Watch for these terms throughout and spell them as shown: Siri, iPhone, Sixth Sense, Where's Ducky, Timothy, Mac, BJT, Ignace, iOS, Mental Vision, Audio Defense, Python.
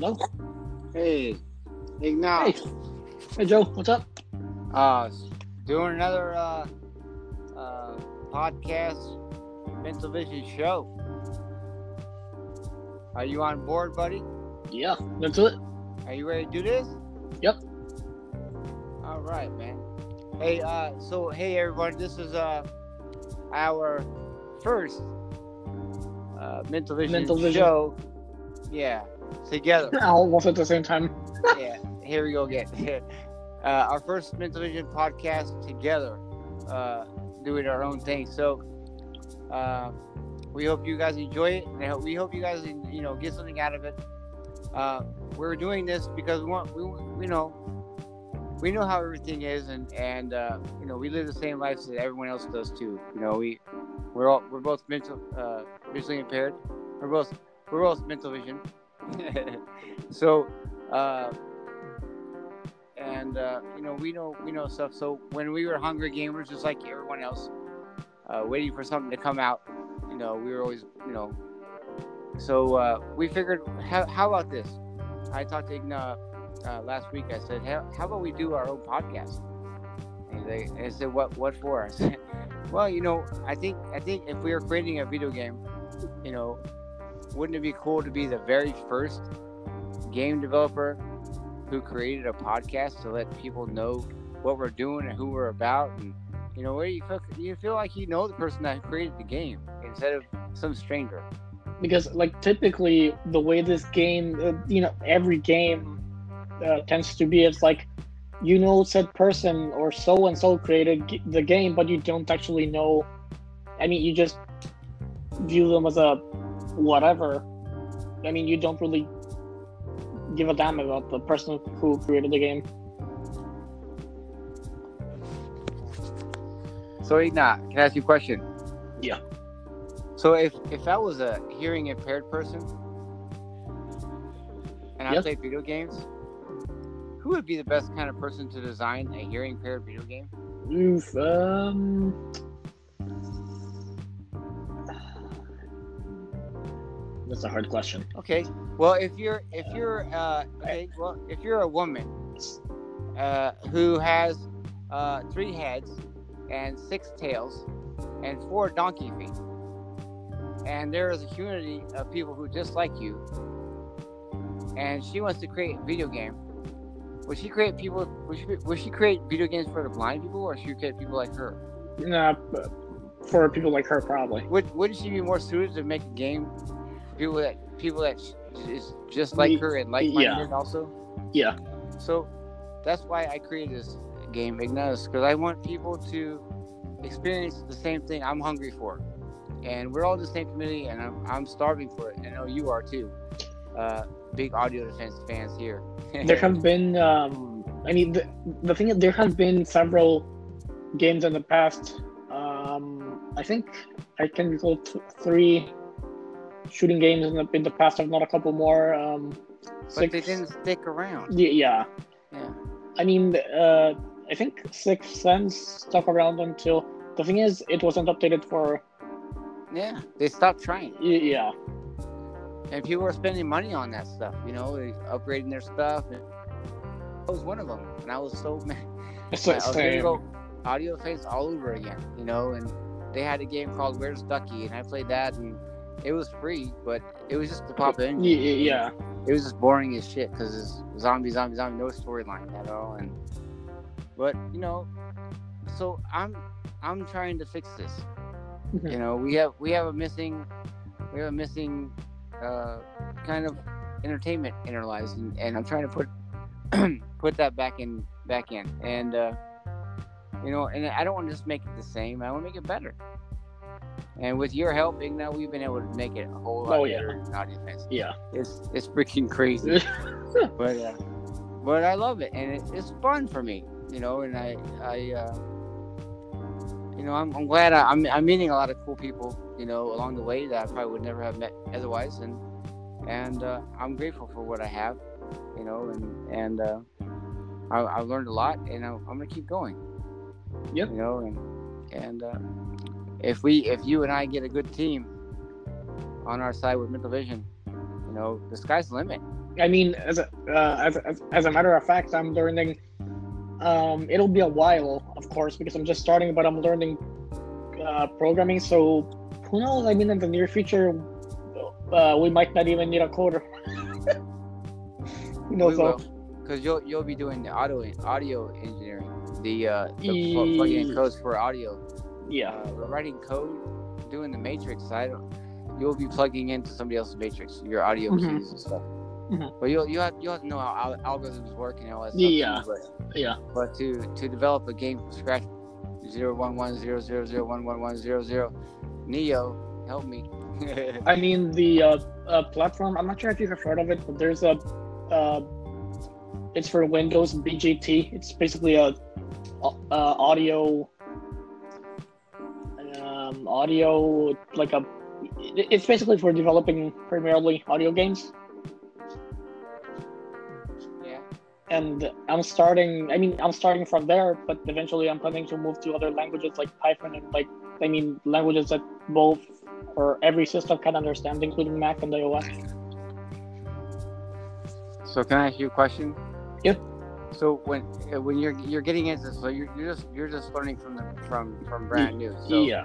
Hello? Hey. Ignace. Hey. Hey, Joe. What's up? Doing another podcast, Mental Vision show. Are you on board, buddy? Yeah, that's it. Are you ready to do this? Yep. All right, man. Hey, hey, everyone. This is our first Mental Vision show. Yeah, together. Almost at the same time. Yeah, here we go again. Our first Mental Vision podcast together, doing our own thing. So, we hope you guys enjoy it, and we hope you guys, you know, get something out of it. We're doing this because we know how everything is, and you know, we live the same lives that everyone else does too. You know, we're both visually impaired. We're both mental vision. So you know, we know stuff. So when we were hungry gamers, just like everyone else, waiting for something to come out, you know, we were always, you know. So we figured, how about this? I talked to Igna last week. I said, how about we do our own podcast? And they said, what for? I said, well, you know, I think if we were creating a video game, you know, wouldn't it be cool to be the very first game developer who created a podcast to let people know what we're doing and who we're about? And, you know, where you feel like you know the person that created the game instead of some stranger. Because, like, typically the way this game, you know, every game tends to be, it's like, you know, said person or so and so created the game, but you don't actually know. I mean, you just view them as a whatever. I mean, you don't really give a damn about the person who created the game. So, Ignace, can I ask you a question? Yeah. So if I was a hearing impaired person and I played video games, who would be the best kind of person to design a hearing impaired video game? Oof, that's a hard question. Okay, well if you're a woman who has 3 heads and 6 tails and 4 donkey feet. And there is a community of people who dislike you, and she wants to create a video game. Would she create video games for the blind people, or should she create people like her? Nah, for people like her, probably. Wouldn't she be more suited to make a game for people that is just like her and like-minded also? Yeah. So that's why I created this game, Ignace, because I want people to experience the same thing I'm hungry for. And we're all in the same community, and I'm starving for it. I know you are too. Big Audio Defense fans here. There have been, the thing is, there have been several games in the past. I think I can recall 3 shooting games in the past. I've not a couple more. But they didn't stick around. Yeah. I mean, I think Sixth Sense stuck around until the thing is, it wasn't updated for. Yeah, they stopped trying. Yeah. And people are spending money on that stuff, you know, upgrading their stuff. And I was one of them, and I was so mad. It's like I was going to go Audio Defense all over again, you know, and they had a game called Where's Ducky, and I played that, and it was free, but it was just the pop in. Yeah. It was just boring as shit, because it's zombie, no storyline at all. And but, you know, so I'm trying to fix this. You know, we have a missing kind of entertainment in our lives, and I'm trying to put that back in, and you know, and I don't want to just make it the same. I want to make it better. And with your help, Igna, we've been able to make it a whole lot better. Yeah, it's freaking crazy, but I love it, and it's fun for me, you know, and I you know, I'm glad I'm meeting a lot of cool people, you know, along the way that I probably would never have met otherwise, and I'm grateful for what I have, you know, and I've learned a lot, and I'm gonna keep going. Yep. You know, and if you and I get a good team on our side with Mental Vision, you know, the sky's the limit. I mean, as a matter of fact, I'm learning. It'll be a while, of course, because I'm just starting, but I'm learning programming. So who knows? I mean, in the near future, we might not even need a coder. You know, so because you'll be doing the audio engineering, the plug-in codes for audio. Yeah, writing code, doing the matrix side. You'll be plugging into somebody else's matrix, your audio keys and stuff. Mm-hmm. But you have to know how algorithms work and all that stuff. Yeah, But to develop a game from scratch, 01100011100 Neo, help me. I mean the platform. I'm not sure if you have heard of it, but there's a. It's for Windows BJT. It's basically a audio. It's basically for developing primarily audio games. And I'm starting from there, but eventually I'm planning to move to other languages like Python and languages that both or every system can understand, including Mac and iOS. So can I ask you a question? Yep. So when you're getting into this, so you're just learning from brand new. So yeah.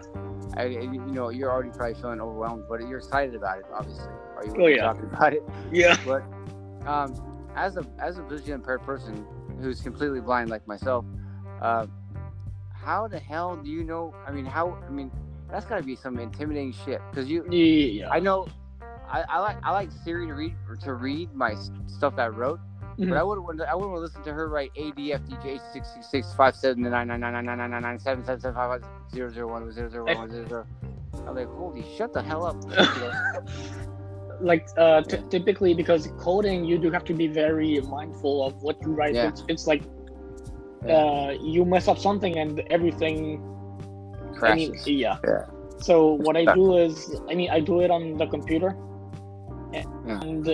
You're already probably feeling overwhelmed, but you're excited about it, obviously. Are you talking about it? Yeah. But as a vision impaired person who's completely blind like myself, how the hell do you know? That's gotta be some intimidating shit. Cause I know, I like Siri to read my stuff that I wrote, but I wouldn't listen to her write ADFDJ66579999999977700000100. I'm like, holy, shut the hell up. Like typically, because coding, you do have to be very mindful of what you write. Yeah. It's like you mess up something and everything crashes. So it's what stuck. I do is, I do it on the computer, and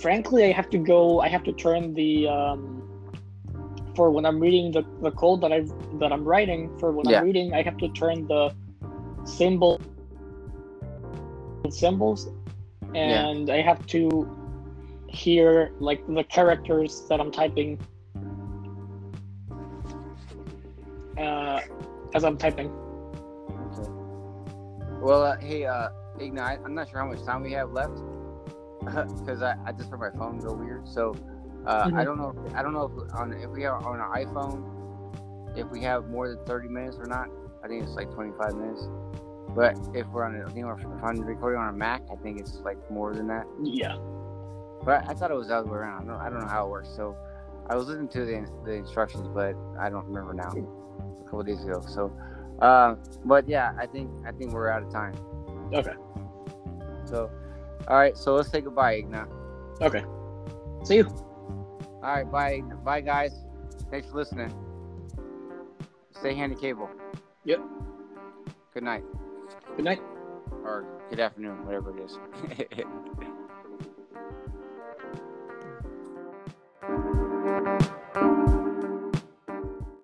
frankly, I have to turn the for when I'm reading the code that I'm writing for when I'm reading, I have to turn the symbols. And I have to hear the characters that I'm typing as I'm typing. Okay. Well, hey, Ignace, I'm not sure how much time we have left because I just heard my phone go weird. So I don't know if we are on an iPhone, if we have more than 30 minutes or not. I think it's 25 minutes. But if we're on, if I'm recording on a Mac, I think it's more than that. Yeah. But I thought it was the other way around. I don't know how it works. So I was listening to the instructions, but I don't remember now. A couple of days ago. So, but yeah, I think we're out of time. Okay. So, all right. So let's say goodbye, Igna. Okay. See you. All right. Bye. Bye, guys. Thanks for listening. Stay handy cable. Yep. Good night. Good night. Or good afternoon, whatever it is.